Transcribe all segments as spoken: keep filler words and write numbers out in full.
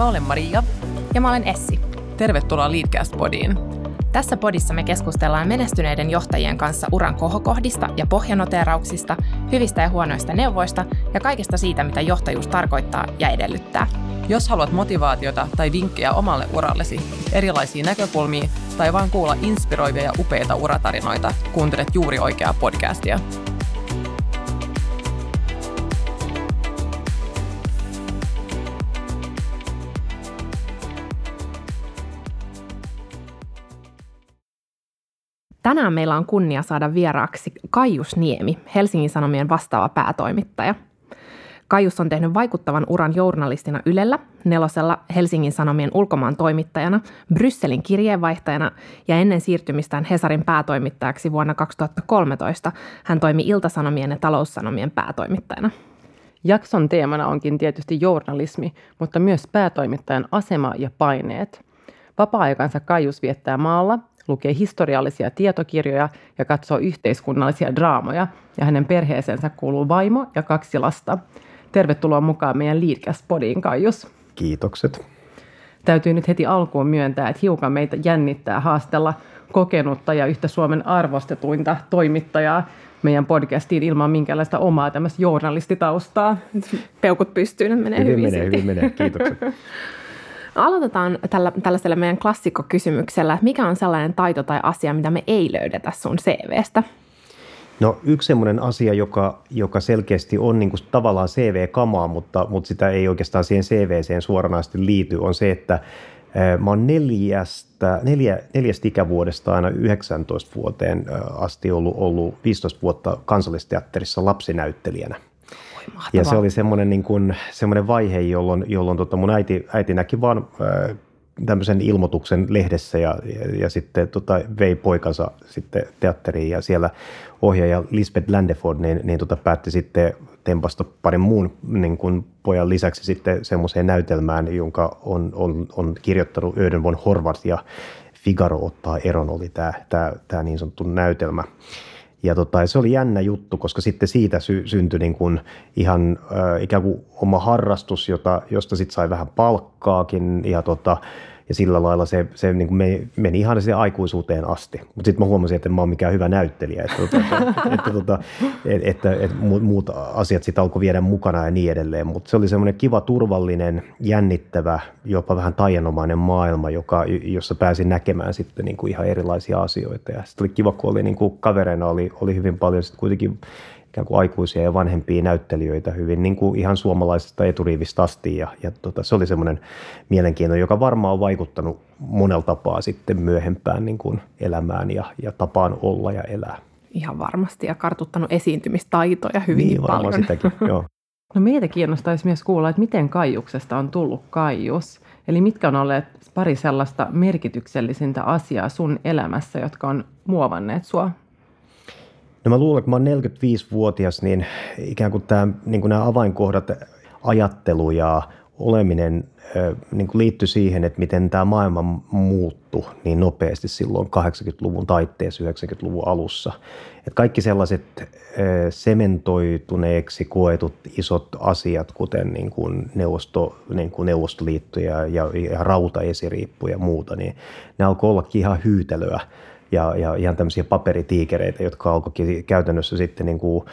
Mä olen Maria. Ja mä olen Essi. Tervetuloa Leadcast-podiin. Tässä podissa me keskustellaan menestyneiden johtajien kanssa uran kohokohdista ja pohjanoteerauksista, hyvistä ja huonoista neuvoista ja kaikesta siitä, mitä johtajuus tarkoittaa ja edellyttää. Jos haluat motivaatiota tai vinkkejä omalle urallesi, erilaisia näkökulmia tai vain kuulla inspiroivia ja upeita uratarinoita, kuuntelet juuri oikeaa podcastia. Tänään meillä on kunnia saada vieraaksi Kaius Niemi, Helsingin Sanomien vastaava päätoimittaja. Kaius on tehnyt vaikuttavan uran journalistina Ylellä, Nelosella Helsingin Sanomien ulkomaan toimittajana, Brysselin kirjeenvaihtajana ja ennen siirtymistään Hesarin päätoimittajaksi vuonna kaksituhattakolmetoista hän toimi Iltasanomien ja Taloussanomien päätoimittajana. Jakson teemana onkin tietysti journalismi, mutta myös päätoimittajan asema ja paineet. Vapaa-aikansa Kaius viettää maalla, lukee historiallisia tietokirjoja ja katsoo yhteiskunnallisia draamoja, ja hänen perheeseensä kuuluu vaimo ja kaksi lasta. Tervetuloa mukaan meidän Leadcast-podiin, Kaius. Kiitokset. Täytyy nyt heti alkuun myöntää, että hiukan meitä jännittää haastella kokenutta ja yhtä Suomen arvostetuinta toimittajaa meidän podcastiin ilman minkäänlaista omaa tämmöistä journalistitaustaa. Peukut pystyyn, menee hyvin. Hyvin menee, hyvin menee, kiitokset. Aloitetaan tällä, tällaisella meidän klassikkokysymyksellä, että mikä on sellainen taito tai asia, mitä me ei löydetä sun C V:stä? No yksi sellainen asia, joka, joka selkeästi on niin kuin tavallaan C V-kamaa, mutta, mutta sitä ei oikeastaan siihen C V:seen suoranaisesti liity, on se, että mä oon neljästä, neljä, neljästä ikävuodesta aina yhdeksääntoista vuoteen asti ollut, ollut viisitoista vuotta Kansallisteatterissa lapsinäyttelijänä. Mahtavaa. Ja se oli semmoinen, niin kuin, semmoinen vaihe, jolloin, jolloin tota mun äiti, äiti näki vaan äh, tämmöisen ilmoituksen lehdessä ja, ja, ja sitten tota, vei poikansa sitten teatteriin. Ja siellä ohjaaja Lisbeth Landeford niin, niin tota, päätti sitten tempasta parin muun niin kuin pojan lisäksi sitten semmoiseen näytelmään, jonka on, on, on kirjoittanut Ödön von Horváth ja Figaro ottaa eron oli tämä, tämä, tämä niin sanottu näytelmä. Ja tota, se oli jännä juttu, koska sitten siitä sy- syntyi niin kuin ihan äh, ikään kuin oma harrastus, jota, josta sitten sai vähän palkkaakin ja, tota, ja sillä lailla se, se niin kuin me, meni ihan siihen aikuisuuteen asti. Mutta sitten mä huomasin, että en mä ole mikään hyvä näyttelijä, että, että, että, että, että, että muut asiat sitten alkoi viedä mukana ja niin edelleen. Mutta se oli semmoinen kiva, turvallinen, jännittävä, jopa vähän taianomainen maailma, joka, jossa pääsin näkemään sitten niin kuin ihan erilaisia asioita. Ja sitten oli kiva, kun oli niin kuin kavereina oli, oli hyvin paljon sitten kuitenkin ikään kuin aikuisia ja vanhempia näyttelijöitä hyvin niin kuin ihan suomalaisesta eturiivistä asti. Ja, ja tota, se oli semmoinen mielenkiinto, joka varmaan on vaikuttanut monella tapaa sitten myöhempään niin kuin elämään ja, ja tapaan olla ja elää. Ihan varmasti ja kartuttanut esiintymistaitoja hyvin niin, paljon. Niin, sitäkin, joo. No meitä kiinnostaisi myös kuulla, että miten Kaiuksesta on tullut Kaius. Eli mitkä on olleet pari sellaista merkityksellisintä asiaa sun elämässä, jotka on muovanneet sua? No mä luulen, että mä oon neljäkymmentäviisivuotias, niin ikään kuin, tämä, niin kuin nämä avainkohdat, ajattelu ja oleminen niin kuin liittyy siihen, että miten tämä maailma muuttui niin nopeasti silloin kahdeksankymmentäluvun taitteessa, yhdeksänkymmentäluvun alussa. Että kaikki sellaiset sementoituneeksi koetut isot asiat, kuten niin kuin neuvosto, niin kuin Neuvostoliitto ja, ja, ja rautaesiriippu ja muuta, niin ne alkoi ollakin ihan hyytelöä. Ja, ja ihan tämmöisiä paperitiikereitä, jotka alkoikin käytännössä sitten niin kuin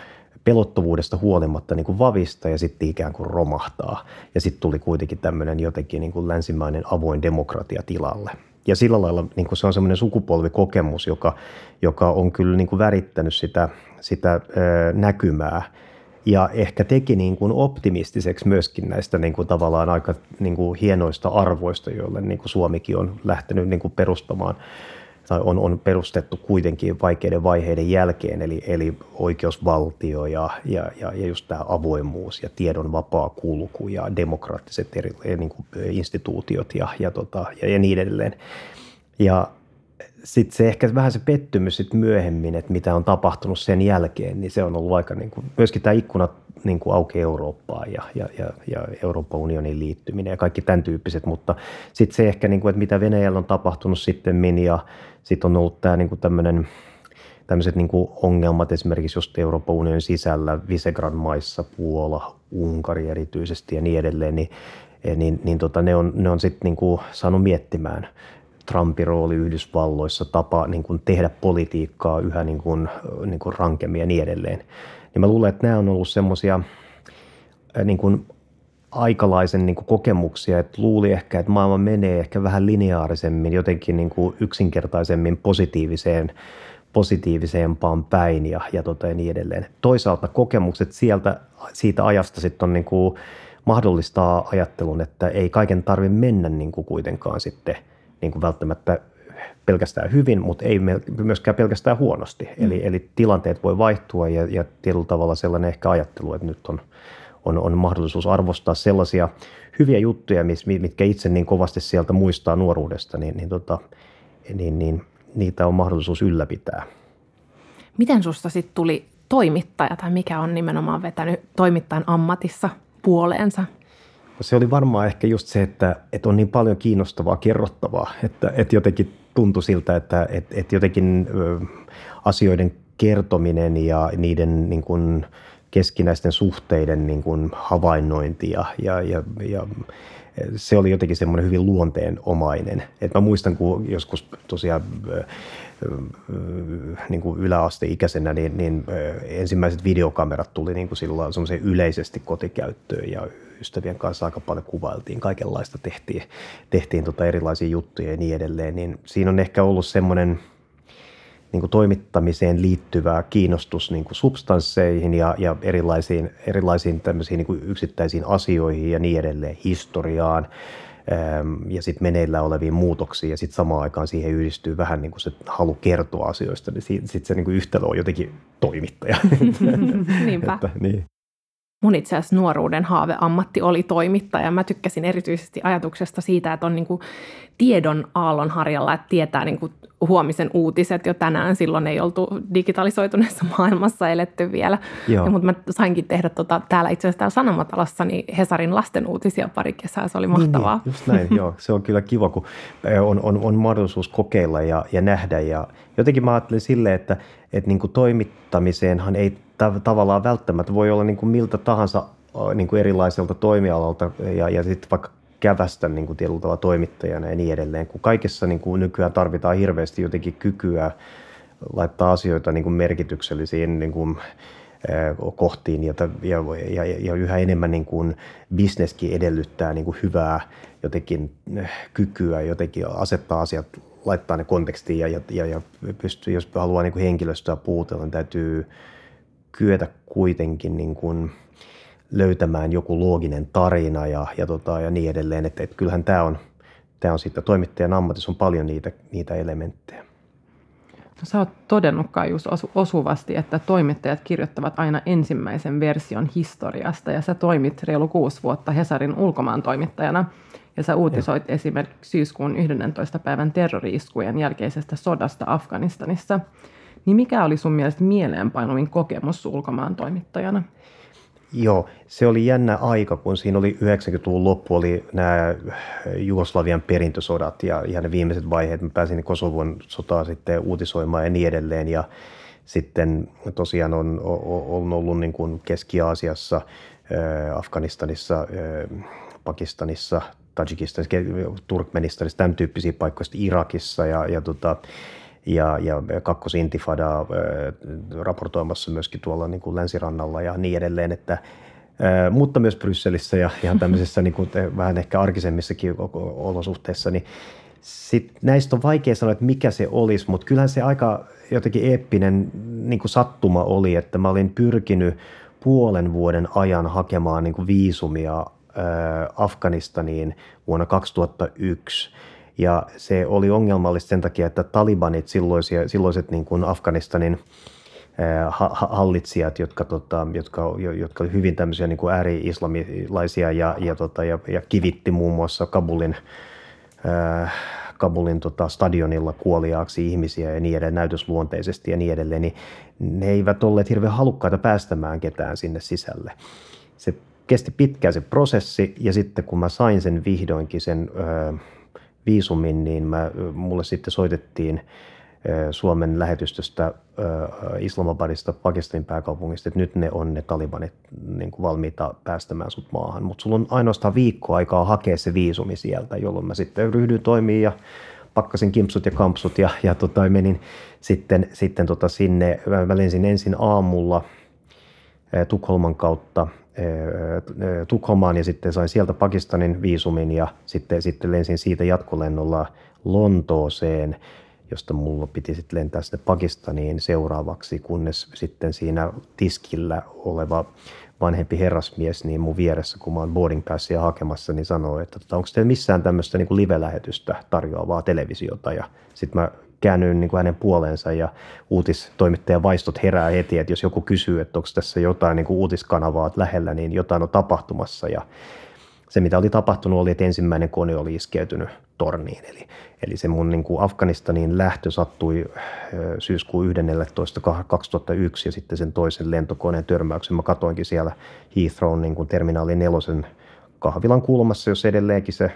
pelottavuudesta huolimatta niin kuin vavista ja sitten ikään kuin romahtaa. Ja sitten tuli kuitenkin tämmöinen jotenkin niin kuin länsimainen avoin demokratia tilalle. Ja sillä lailla niin kuin se on semmoinen sukupolvikokemus, joka, joka on kyllä niin kuin värittänyt sitä, sitä ö, näkymää. Ja ehkä teki niin kuin optimistiseksi myöskin näistä niin kuin tavallaan aika niin kuin hienoista arvoista, joille niin kuin Suomikin on lähtenyt niin kuin perustamaan. Tai on, on perustettu kuitenkin vaikeiden vaiheiden jälkeen, eli, eli oikeusvaltio ja, ja, ja, ja just tämä avoimuus ja tiedon vapaa kulku ja demokraattiset eri, niin kuin instituutiot ja, ja, tota, ja, ja niin edelleen. Ja sitten se ehkä vähän se pettymys sit myöhemmin, että mitä on tapahtunut sen jälkeen, niin se on ollut aika, niin kuin, myöskin tämä ikkuna niin kuin auki Eurooppaan ja, ja, ja, ja Euroopan unionin liittyminen ja kaikki tämän tyyppiset, mutta sitten se ehkä, niin kuin, että mitä Venäjällä on tapahtunut sittemmin ja sitten on ollut tämä niin kuin tämmöinen, tämmöiset niin kuin ongelmat esimerkiksi just Euroopan unionin sisällä, Visegrád maissa, Puola, Unkari erityisesti ja niin edelleen, niin niin, niin tota, ne on, ne on sitten niinku saanut miettimään Trumpin rooli Yhdysvalloissa, tapa niinku tehdä politiikkaa yhä niinku, niinku rankemmin ja niin edelleen. Niin mä luulen, että nämä on ollut semmoisia niinku aikalaisen niinku kokemuksia, että luuli ehkä, että maailma menee ehkä vähän lineaarisemmin, jotenkin niinku yksinkertaisemmin positiiviseen positiivisempaan päin ja, ja, tota ja niin edelleen. Toisaalta kokemukset sieltä, siitä ajasta sitten on niin kuin mahdollistaa ajattelun, että ei kaiken tarvitse mennä niin kuin kuitenkaan sitten niin kuin välttämättä pelkästään hyvin, mutta ei myöskään pelkästään huonosti. Mm. Eli, eli tilanteet voi vaihtua ja, ja tietyllä tavalla sellainen ehkä ajattelu, että nyt on, on, on mahdollisuus arvostaa sellaisia hyviä juttuja, mitkä itse niin kovasti sieltä muistaa nuoruudesta, niin, niin, tota, niin, niin niitä on mahdollisuus ylläpitää. Miten susta sitten tuli toimittaja tai mikä on nimenomaan vetänyt toimittajan ammatissa puoleensa? Se oli varmaan ehkä just se, että, että on niin paljon kiinnostavaa kerrottavaa, että, että jotenkin tuntui siltä, että, että, että jotenkin asioiden kertominen ja niiden niin kuin keskinäisten suhteiden niin kuin havainnointi ja, ja, ja, ja se oli jotenkin semmoinen hyvin luonteenomainen. Et mä muistan, kun joskus tosiaan niin kuin yläasteikäisenä, niin, niin ensimmäiset videokamerat tuli niin kuin silloin semmoiseen yleisesti kotikäyttöön ja ystävien kanssa aika paljon kuvailtiin, kaikenlaista tehtiin, tehtiin tota erilaisia juttuja ja niin edelleen. Niin siinä on ehkä ollut semmoinen niin kuin toimittamiseen liittyvää kiinnostus niin kuin substansseihin ja, ja erilaisiin, erilaisiin tämmöisiin niin kuin yksittäisiin asioihin ja niin edelleen, historiaan ja sitten meneillään oleviin muutoksiin ja sitten samaan aikaan siihen yhdistyy vähän niin kuin se halu kertoa asioista, niin sitten se niin kuin yhtälö on jotenkin toimittaja. Niinpä. Että, niin. Mun itse asiassa nuoruuden haaveammatti oli toimittaja. Mä tykkäsin erityisesti ajatuksesta siitä, että on niin kuin tiedon aallonharjalla, että tietää niin kuin huomisen uutiset jo tänään. Silloin ei oltu digitalisoituneessa maailmassa eletty vielä. Mutta mä sainkin tehdä tota, täällä itse asiassa täällä Sanomatalassa niin Hesarin lasten uutisia pari kesää. Se oli mahtavaa. Niin, just näin, joo. Se on kyllä kiva, kun on, on, on mahdollisuus kokeilla ja, ja nähdä. Ja jotenkin mä ajattelin silleen, että, että niin kuin toimittamiseenhan ei Tav- tavallaan välttämättä voi olla niin kuin miltä tahansa niin kuin erilaiselta toimialalta ja, ja sitten vaikka kävästä niin kuin tietyllä tavalla toimittajana ja niin edelleen, kun kaikessa niin kuin nykyään tarvitaan hirveästi jotenkin kykyä laittaa asioita niin kuin merkityksellisiin niin kuin, eh, kohtiin ja, ja, ja, ja yhä enemmän niin kuin bisneskin edellyttää niin kuin hyvää jotenkin kykyä jotenkin asettaa asiat, laittaa ne kontekstiin ja, ja, ja pystyy, jos haluaa niin kuin henkilöstöä puutella, niin täytyy kyetä kuitenkin niin kuin löytämään joku looginen tarina ja, ja, tota, ja niin edelleen. Et, et kyllähän tämä on, tää on siitä toimittajan ammatissa on paljon niitä, niitä elementtejä. No, sä oot todennut Kaius osuvasti, että toimittajat kirjoittavat aina ensimmäisen version historiasta ja sä toimit reilu kuusi vuotta Hesarin ulkomaan toimittajana ja sä uutisoit ja. esimerkiksi syyskuun yhdennentoista päivän terrori-iskujen jälkeisestä sodasta Afganistanissa. Niin mikä oli sun mielestä mieleenpainuvin kokemus ulkomaan toimittajana? Joo, se oli jännä aika, kun siinä oli yhdeksänkymmentäluvun loppu, oli nämä Jugoslavian perintösodat ja, ja ne viimeiset vaiheet. Mä pääsin Kosovon sotaa sitten uutisoimaan ja niin edelleen. Ja sitten tosiaan on, on ollut niin kuin Keski-Aasiassa, Afganistanissa, Pakistanissa, Tadžikistanissa, Turkmenistanissa, tämän tyyppisiä paikkoja, Irakissa ja, ja tota, Ja, ja kakkosintifadaa raportoimassa myöskin tuolla niin kuin länsirannalla ja niin edelleen, että, ää, mutta myös Brysselissä ja ihan tämmöisessä niin kuin, vähän ehkä arkisemmissakin olosuhteissa. Niin sit näistä on vaikea sanoa, että mikä se olisi, mutta kyllähän se aika jotenkin eeppinen niin kuin sattuma oli, että mä olin pyrkinyt puolen vuoden ajan hakemaan niin kuin viisumia ää, Afganistaniin vuonna kaksituhattayksi. Ja se oli ongelmallista sen takia, että Talibanit, silloisia, silloiset niin kuin Afganistanin hallitsijat, jotka, tota, jotka, jotka oli hyvin tämmöisiä niin kuin ääri-islamilaisia ja, ja, tota, ja, ja kivitti muun muassa Kabulin, ää, Kabulin tota, stadionilla kuoliaaksi ihmisiä ja niin edelleen, näytösluonteisesti ja niin edelleen, niin ne eivät olleet hirveän halukkaita päästämään ketään sinne sisälle. Se kesti pitkään se prosessi ja sitten kun mä sain sen vihdoinkin sen... Ää, viisumin, niin mä, mulle sitten soitettiin Suomen lähetystöstä Islamabadista, Pakistanin pääkaupungista, että nyt ne on ne Talibanit niin kuin valmiita päästämään sut maahan. Mutta sulla on ainoastaan viikko aikaa hakea se viisumi sieltä, jolloin mä sitten ryhdyin toimimaan ja pakkasin kimpsut ja kampsut ja, ja tota, menin sitten, sitten tota sinne. Mä lensin ensin aamulla Tukholman kautta Tukholmaan ja sitten sain sieltä Pakistanin viisumin ja sitten, sitten lensin siitä jatkolennolla Lontooseen, josta mulla piti sitten lentää sinne Pakistaniin seuraavaksi, kunnes sitten siinä tiskillä oleva vanhempi herrasmies niin mun vieressä, kun mä oon boarding passia hakemassa, niin sanoi, että onko teillä missään tämmöistä niin kuin live-lähetystä tarjoavaa televisiota. Ja sitten mä käännyin niin kuin hänen puoleensa ja uutistoimittajan vaistot herää heti, että jos joku kysyy, että onko tässä jotain niin kuin uutiskanavaa lähellä, niin jotain on tapahtumassa. Ja se, mitä oli tapahtunut, oli, että ensimmäinen kone oli iskeytynyt torniin. Eli, eli se mun niin kuin Afganistaniin lähtö sattui syyskuun yhdennentoista kaksituhattayksi ja sitten sen toisen lentokoneen törmäyksen. Mä katoinkin siellä Heathrown niin kuin terminaali nelosen kahvilan kulmassa, jos edelleenkin se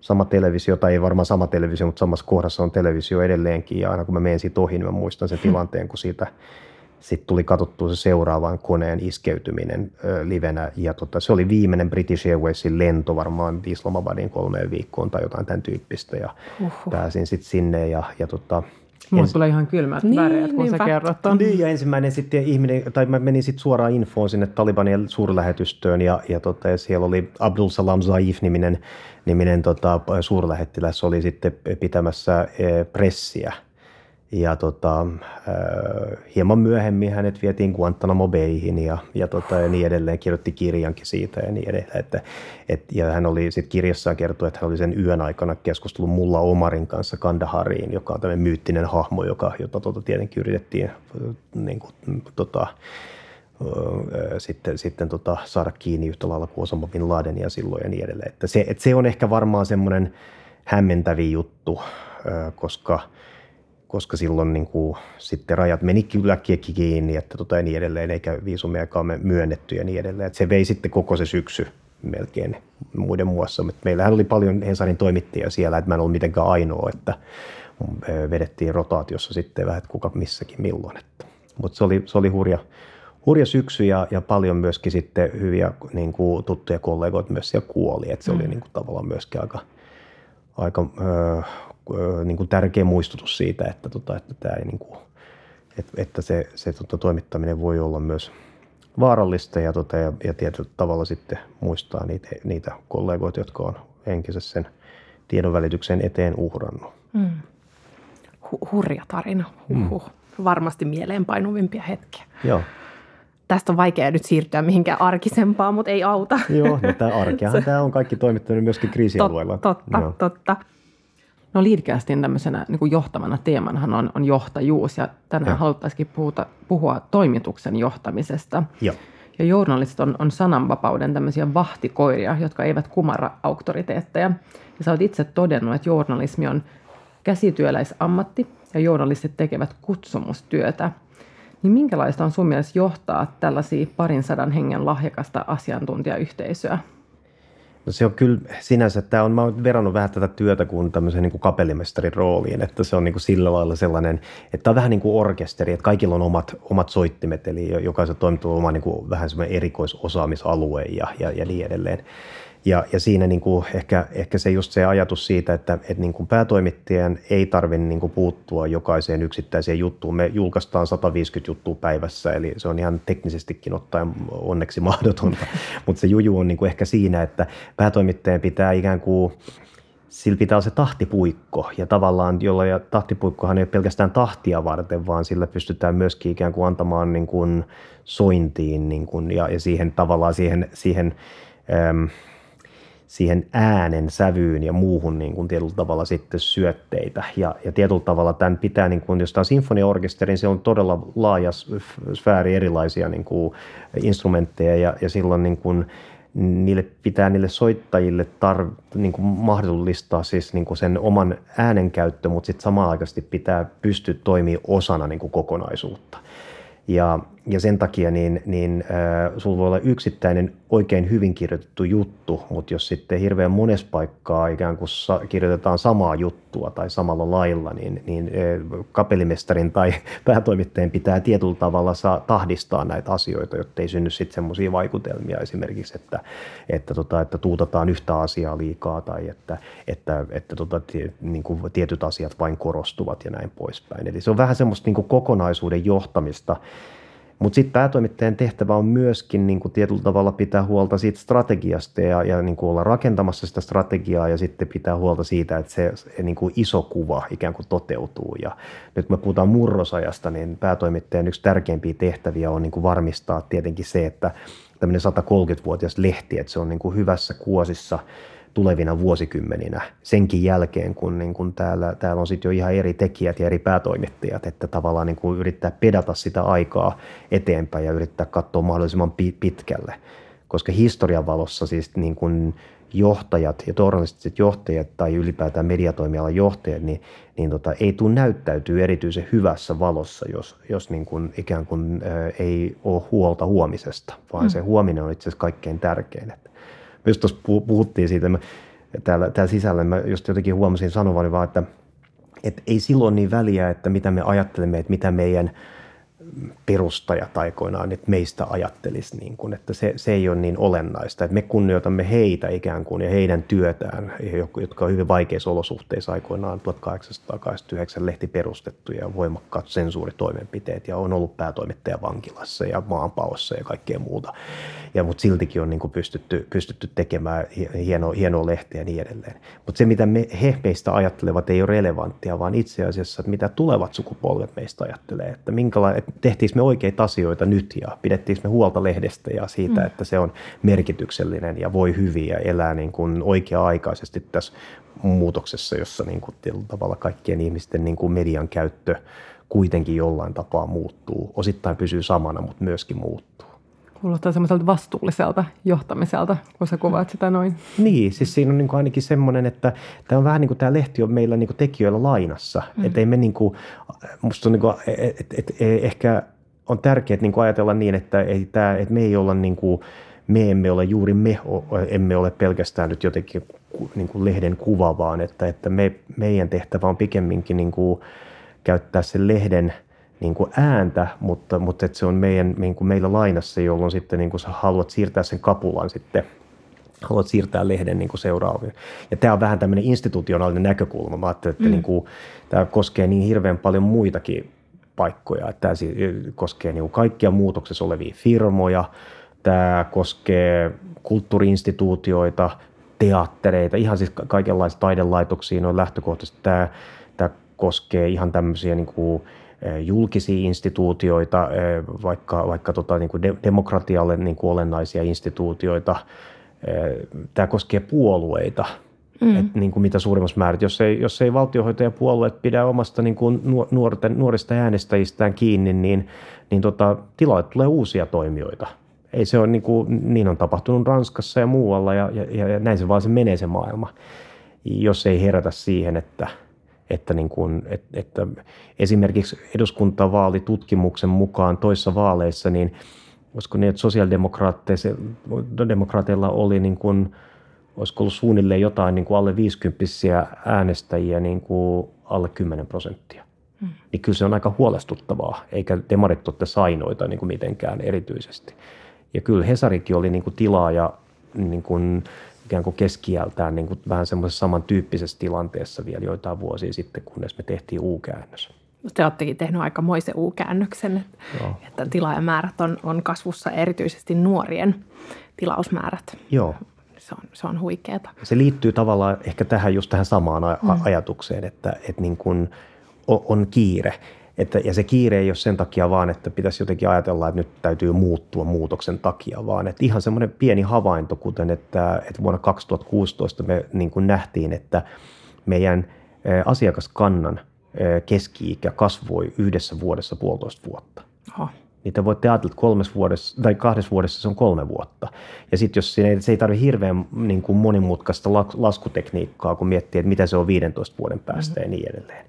sama televisio, tai ei varmaan sama televisio, mutta samassa kohdassa on televisio edelleenkin. Ja aina kun mä menen siitä ohi, niin mä muistan sen tilanteen, kun siitä sitten tuli katsottua se seuraavan koneen iskeytyminen ö, livenä ja tota, se oli viimeinen British Airwaysin lento varmaan Islamabadiin kolmeen viikkoon tai jotain tämän tyyppistä ja Uhuh. pääsin sitten sinne ja, ja tota, mulle tulee ihan kylmät niin, väreet, kun niin sä kerrot. Niin, ja ensimmäinen sitten ihminen, tai mä menin sitten suoraan infoon sinne Talibanien suurlähetystöön, ja, ja, tota, ja siellä oli Abdul Salam Zaif-niminen niminen, tota, suurlähettiläs, oli sitten pitämässä e, pressiä. Ja tota, hieman myöhemmin hänet vietiin Guantanamo Bayhin ja, ja, tota, ja niin edelleen, kirjoitti kirjankin siitä ja niin edelleen. Että, et, ja hän oli sit kirjassaan kertoi, että hän oli sen yön aikana keskustellut Mulla Omarin kanssa Kandahariin, joka on tämmöinen myyttinen hahmo, joka, jota tota, tietenkin yritettiin niin kuin, tota, sitten, sitten tota, saada kiinni yhtä lailla kuin Osama bin Ladenia silloin ja niin edelleen. Että se, et se on ehkä varmaan semmoinen hämmentävi juttu, koska... koska silloin niin kuin, sitten rajat meni kylläkin kiinni, että tota, ja niin edelleen, eikä viisumiakaan myönnetty ja niin edelleen. Että se vei sitten koko se syksy melkein muiden muassa. Meillähän oli paljon Hesarin toimittajia siellä, että mä en ollut mitenkään ainoa, että vedettiin rotaatiossa sitten vähän, että kuka missäkin milloin. Mutta se oli, se oli hurja, hurja syksy ja, ja paljon myöskin sitten hyviä niin kuin, tuttuja kollegoita myös siellä kuoli. Että se mm. oli niin kuin, tavallaan myöskin aika... aika öö, niin kuin tärkeä muistutus siitä, että, tota, että, tämä ei, niin kuin, että, että se, se tota, toimittaminen voi olla myös vaarallista ja, tota, ja, ja tietyllä tavalla sitten muistaa niitä, niitä kollegoita, jotka on henkensä sen tiedonvälityksen eteen uhrannut. Mm. H- hurja tarina. Huhhuh. Mm. Varmasti mieleenpainuvimpia hetkiä. Joo. Tästä on vaikea nyt siirtyä mihinkään arkisempaan, mutta ei auta. Joo, no tämä arkeahan se... tämä on kaikki toimittanut myöskin kriisialueella. Totta, Joo. totta. No Leadcastin tämmöisenä niin kuin johtavana teemanahan on, on johtajuus ja tänään ja. haluttaisikin puhuta, puhua toimituksen johtamisesta. Ja, ja journalistit on, on sananvapauden tämmöisiä vahtikoiria, jotka eivät kumarra auktoriteetteja. Ja sä oot itse todennut, että journalismi on käsityöläisammatti ja journalistit tekevät kutsumustyötä. Niin minkälaista on sun mielestä johtaa tällaisia parin sadan hengen lahjakasta asiantuntijayhteisöä? No se on kyllä sinänsä, tämä on, mä oon verrannut vähän tätä työtä kuin tämmöisen niin kuin kapellimestarin rooliin, että se on niin kuin sillä lailla sellainen, että on vähän niin kuin orkesteri, että kaikilla on omat, omat soittimet, eli jokaisen toimittajalla on oma niin kuin vähän semmoinen erikoisosaamisalue ja, ja, ja niin edelleen. Ja, ja siinä niin kuin ehkä, ehkä se just se ajatus siitä, että, että niin kuin päätoimittajan ei tarvitse niin kuin puuttua jokaiseen yksittäiseen juttuun. Me julkaistaan sata viisikymmentä juttua päivässä, eli se on ihan teknisestikin ottaen onneksi mahdotonta. Mutta se juju on niin kuin ehkä siinä, että päätoimittajan pitää ikään kuin, sillä pitää olla se tahtipuikko. Ja tavallaan jolla ja tahtipuikkohan ei ole pelkästään tahtia varten, vaan sillä pystytään myöskin ikään kuin antamaan niin kuin sointiin niin kuin, ja, ja siihen tavallaan siihen... siihen äm, siihen äänen, sävyyn ja muuhun niin kuin tietyllä tavalla sitten syötteitä. Ja, ja tietyllä tavalla tämän pitää, niin kuin, jos tämä on sinfoniaorkesteri, niin se on todella laaja sfääri erilaisia niin kuin instrumentteja ja, ja silloin niin kuin, niille pitää niille soittajille tar, niin kuin mahdollistaa siis niin kuin sen oman äänenkäyttö, mutta sitten samaan aikaisesti pitää pystyä toimimaan osana niin kuin kokonaisuutta. Ja ja sen takia niin, niin äh, sulla voi olla yksittäinen oikein hyvin kirjoitettu juttu, mutta jos sitten hirveän monessa paikkaa ikään kuin sa- kirjoitetaan samaa juttua tai samalla lailla, niin, niin äh, kapellimestarin tai päätoimittajan pitää tietyllä tavalla saa tahdistaa näitä asioita, jotta ei synny sitten semmoisia vaikutelmia esimerkiksi, että, että, tota, että tuutataan yhtä asiaa liikaa tai että, että, että tota, niin kuin tietyt asiat vain korostuvat ja näin poispäin. Eli se on vähän semmoista niin kuin kokonaisuuden johtamista. Mutta sitten päätoimittajan tehtävä on myöskin niin kuin tietyllä tavalla pitää huolta siitä strategiasta ja, ja niin kuin olla rakentamassa sitä strategiaa ja sitten pitää huolta siitä, että se niin kuin iso kuva ikään kuin toteutuu. Ja nyt kun me puhutaan murrosajasta, niin päätoimittajan yksi tärkeimpiä tehtäviä on niin kuin varmistaa tietenkin se, että tämmöinen satakolmekymmentävuotias lehti, että se on niin kuin hyvässä kuosissa tulevina vuosikymmeninä, senkin jälkeen, kun, niin kun täällä, täällä on sitten jo ihan eri tekijät ja eri päätoimittajat, että tavallaan niin kun yrittää pedata sitä aikaa eteenpäin ja yrittää katsoa mahdollisimman pitkälle, koska historian valossa siis niin kun johtajat ja journalistiset johtajat tai ylipäätään mediatoimialan johtajat, niin, niin tota, ei tule näyttäytyä erityisen hyvässä valossa, jos, jos niin kun ikään kuin äh, ei ole huolta huomisesta, vaan mm. se huominen on itse asiassa kaikkein tärkein. Just tuossa puhuttiin siitä, mä, täällä, täällä sisällä mä just jotenkin huomasin sanovani vaan, että et ei silloin niin väliä, että mitä me ajattelemme, että mitä meidän perustajat aikoinaan että meistä ajattelisi, niin kun, että se, se ei ole niin olennaista. Että me kunnioitamme heitä ikään kuin ja heidän työtään, jotka on hyvin vaikeissa olosuhteissa aikoinaan tuhatkahdeksansataakahdeksankymmentäyhdeksän lehti perustettu ja voimakkaat sensuuritoimenpiteet ja on ollut päätoimittaja vankilassa ja maanpaossa ja kaikkea muuta. Ja, mutta siltikin on niin kuin pystytty, pystytty tekemään hienoa, hienoa lehtiä ja niin edelleen. Mutta se, mitä me, he meistä ajattelevat, ei ole relevanttia, vaan itse asiassa, että mitä tulevat sukupolvet meistä ajattelee, että minkälainen tehtiinkö me oikeita asioita nyt ja pidettiinkö me huolta lehdestä ja siitä, mm. että se on merkityksellinen ja voi hyvin ja elää niin kuin oikea-aikaisesti tässä muutoksessa, jossa niin kuin tavalla kaikkien ihmisten niin kuin median käyttö kuitenkin jollain tapaa muuttuu. Osittain pysyy samana, mutta myöskin muuttuu. Kuulostaa semmoiselta vastuulliselta johtamiselta, kun sä kuvaat sitä noin. Niin, siis siinä on niin kuin ainakin semmoinen, että tämä on vähän niin kuin tämä lehti on meillä niin kuin tekijöillä lainassa. Mm. Että ei me niin kuin, musta on niin kuin, et, et, et, ehkä on tärkeää niin kuin ajatella niin, että, ei tämä, että me ei olla niin kuin, me emme ole juuri me, emme ole pelkästään nyt jotenkin niin kuin lehden kuva, vaan että, että me, meidän tehtävä on pikemminkin niin kuin käyttää sen lehden niin kuin ääntä, mutta, mutta että se on meidän, niin kuin meillä lainassa, jolloin sitten niin kuin sä haluat siirtää sen kapulan sitten, haluat siirtää lehden niin kuin seuraavia. Ja tämä on vähän tämmöinen institutionaalinen näkökulma. Mä ajattelin, että mm. niin kuin, tämä koskee niin hirveän paljon muitakin paikkoja. Tämä koskee niin kuin kaikkia muutoksessa olevia firmoja, tämä koskee kulttuuriinstituutioita, teattereita, ihan siis kaikenlaisia taidelaitoksia noin lähtökohtaisesti. Tämä, tämä koskee ihan tämmöisiä niin kuin julkisia instituutioita, vaikka, vaikka tota, niin kuin demokratialle niin kuin olennaisia instituutioita. Tämä koskee puolueita, mm. et, niin kuin mitä suurimmassa määrin. Jos ei, jos ei valtionhoitajapuolueet pidä omasta niin kuin nuorten, nuorista äänestäjistään kiinni, niin, niin tota, tilalle tulee uusia toimijoita. Ei se ole, niin, kuin, niin on tapahtunut Ranskassa ja muualla, ja, ja, ja näin se vaan se menee se maailma, jos ei herätä siihen, että Että, niin kuin, että, että esimerkiksi eduskuntavaalitutkimuksen mukaan toissa vaaleissa, niin olisiko niin, että sosiaalidemokraateilla oli niin kuin, olisiko ollut suunnilleen jotain niin kuin alle viisikymppisiä äänestäjiä niin kuin alle kymmenen prosenttia. Mm. Niin kyllä se on aika huolestuttavaa, eikä demarit ole tässä ainoita niin kuin mitenkään erityisesti. Ja kyllä Hesarikin oli niin kuin tilaa ja niin kuin ikään kuin keskiältään niin kuin vähän semmoisessa samantyyppisessä tilanteessa vielä joitain vuosia sitten, kunnes me tehtiin U-käännös. Te olettekin tehnyt aikamoisen U-käännöksen, Joo. että tilaajamäärät on, on kasvussa, erityisesti nuorien tilausmäärät. Joo. Se on, se on huikeeta. Se liittyy tavallaan ehkä tähän just tähän samaan a- mm. ajatukseen, että, että niin kuin on kiire. Että, ja se kiire ei ole sen takia vaan, että pitäisi jotenkin ajatella, että nyt täytyy muuttua muutoksen takia, vaan että ihan semmoinen pieni havainto, kuten että, että vuonna kaksituhattakuusitoista me niin kuin nähtiin, että meidän asiakaskannan keski-ikä kasvoi yhdessä vuodessa puolitoista vuotta. Aha. Niitä voitte ajatella, että kolmes vuodessa, tai kahdessa vuodessa se on kolme vuotta. Ja sitten jos siinä ei, se ei tarvitse hirveän niin kuin monimutkaista laskutekniikkaa, kun miettii, että mitä se on viidentoista vuoden päästä mm-hmm. ja niin edelleen.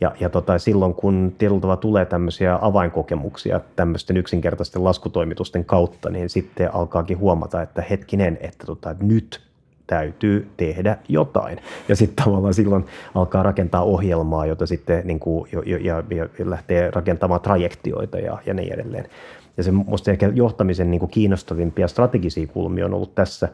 Ja, ja tota, silloin, kun tietyllä tulee tämmöisiä avainkokemuksia tämmöisten yksinkertaisten laskutoimitusten kautta, niin sitten alkaakin huomata, että hetkinen, että tota, nyt täytyy tehdä jotain. Ja sitten tavallaan silloin alkaa rakentaa ohjelmaa, jota sitten niin kuin, ja, ja, ja lähtee rakentamaan trajektioita ja, ja niin edelleen. Ja se musta ehkä johtamisen niin kuin kiinnostavimpia strategisia kulmia on ollut tässä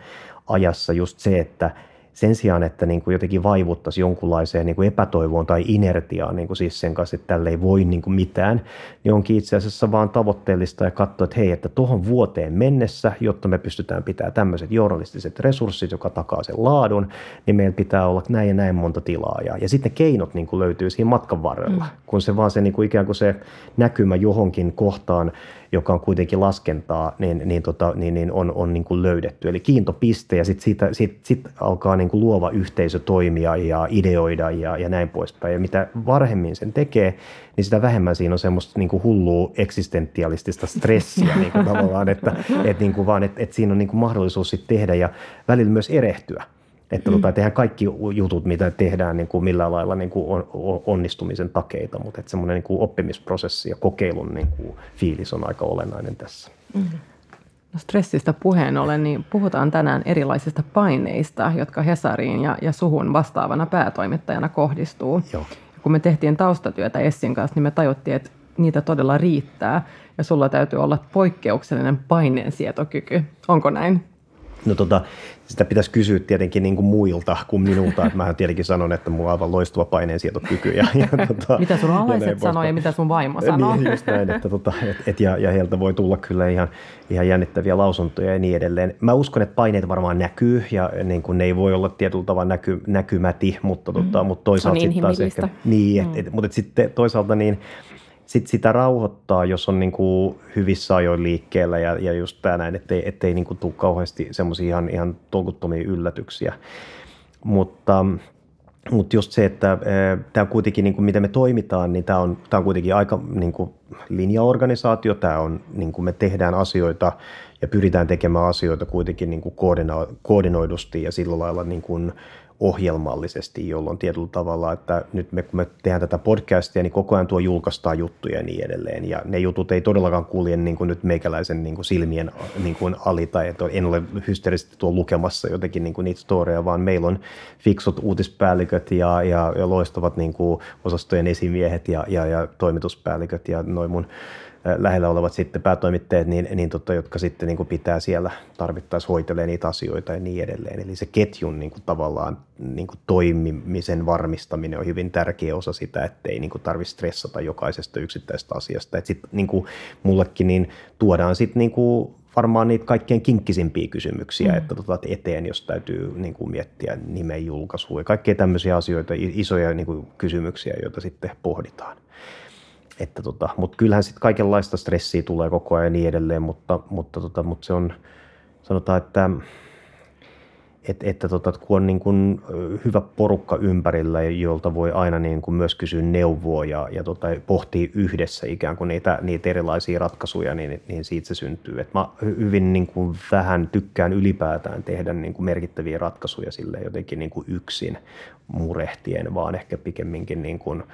ajassa just se, että sen sijaan, että niin kuin jotenkin vaivuttaisiin jonkunlaiseen niin kuin epätoivoon tai inertiaan niin kuin siis sen kanssa, että tälle ei voi niin kuin mitään, niin onkin itse asiassa vaan tavoitteellista ja katsoa, että hei, että tuohon vuoteen mennessä, jotta me pystytään pitämään tämmöiset journalistiset resurssit, joka takaa sen laadun, niin meillä pitää olla näin ja näin monta tilaa. Ja, ja sitten keinot niin kuin löytyy siinä matkan varrella, mm. kun se vaan se niin kuin ikään kuin se näkymä johonkin kohtaan, joka on kuitenkin laskentaa, niin, niin, tota, niin, niin on, on niin kuin löydetty. Eli kiintopiste ja sitten siitä, siitä, siitä alkaa niin kuin luova yhteisö toimia ja ideoida ja, ja näin poispäin. Ja mitä varhemmin sen tekee, niin sitä vähemmän siinä on semmoista niin kuin hullua eksistentialistista stressiä niin kuin tavallaan, että et niin kuin vaan, et, et siinä on niin kuin mahdollisuus sit tehdä ja välillä myös erehtyä. Että mm. tota, tehdään kaikki jutut, mitä tehdään niin kuin millään lailla niin kuin on, onnistumisen takeita, mutta että semmoinen niin kuin oppimisprosessi ja kokeilun niin kuin fiilis on aika olennainen tässä. Mm. No stressistä puheen ollen, niin puhutaan tänään erilaisista paineista, jotka Hesariin ja, ja Suhun vastaavana päätoimittajana kohdistuu. Joo. Kun me tehtiin taustatyötä Essin kanssa, niin me tajuttiin, että niitä todella riittää ja sulla täytyy olla poikkeuksellinen paineensietokyky. Onko näin? No tota, sitä pitäisi kysyä tietenkin niin kuin muilta kuin minulta. Että mähän tietenkin sanon, että mulla on aivan loistava paineensietokyky. Ja, ja, tota, mitä sun alaiset sanoo ja mitä sun vaimo sanoo. Niin, just näin, että, tota, et, et, ja, ja heiltä voi tulla kyllä ihan, ihan jännittäviä lausuntoja ja niin edelleen. Mä uskon, että paineet varmaan näkyy ja niin kuin ne ei voi olla tietyllä tavalla näky, näkymäti, mutta, mm. tota, mutta toisaalta niin sitten taas ehkä... Niin, et, mm. et, mutta et sitten toisaalta niin... Sitten sitä rauhoittaa, jos on niin kuin hyvissä ajoin liikkeellä ja, ja just tämä näin, ettei, ettei niin kuin tule kauheasti semmoisia ihan, ihan tolkuttomia yllätyksiä. Mutta, mutta just se, että tämä kuitenkin, niin kuin miten me toimitaan, niin tämä on, tämä on kuitenkin aika niin kuin linjaorganisaatio. Tämä on, niin kuin me tehdään asioita ja pyritään tekemään asioita kuitenkin niin kuin koordino- koordinoidusti ja sillä lailla niin kuin ohjelmallisesti, jolloin tietyllä tavalla, että nyt me, kun me tehdään tätä podcastia, niin koko ajan tuo julkaistaan juttuja ja niin edelleen. Ja ne jutut ei todellakaan kulje niin kuin nyt meikäläisen niin kuin silmien niin kuin ali, tai että en ole hysteerisesti tuo lukemassa jotenkin niin kuin niitä storeja, vaan meillä on fiksut uutispäälliköt ja, ja, ja loistavat niin kuin osastojen esimiehet ja, ja, ja toimituspäälliköt ja noin mun lähellä olevat sitten päätoimittajat, niin, niin tota, jotka sitten niin kuin pitää siellä tarvittaessa hoitelee niitä asioita ja niin edelleen. Eli se ketjun niin kuin tavallaan niin kuin toimimisen varmistaminen on hyvin tärkeä osa sitä, ettei niin kuin tarvitse stressata jokaisesta yksittäisestä asiasta. Et sit, niin kuin mullekin niin tuodaan sitten niin kuin varmaan niitä kaikkein kinkkisimpiä kysymyksiä, mm. että tota, eteen, jos täytyy niin kuin miettiä nimen julkaisua ja kaikkea tämmöisiä asioita, isoja niin kuin kysymyksiä, joita sitten pohditaan. Että tota, mut kyllähän sitten kaikenlaista stressiä tulee koko ajan ja niin edelleen, mutta, mutta, tota, mutta se on, sanotaan, että, et, että tota, kun on niin kun hyvä porukka ympärillä, jolta voi aina niin kun myös kysyä neuvoa ja, ja tota, pohtii yhdessä ikään kuin niitä, niitä erilaisia ratkaisuja, niin, niin siitä se syntyy. Et mä hyvin niin kun vähän tykkään ylipäätään tehdä niin kun merkittäviä ratkaisuja sille jotenkin niin kun yksin murehtien, vaan ehkä pikemminkin niin kun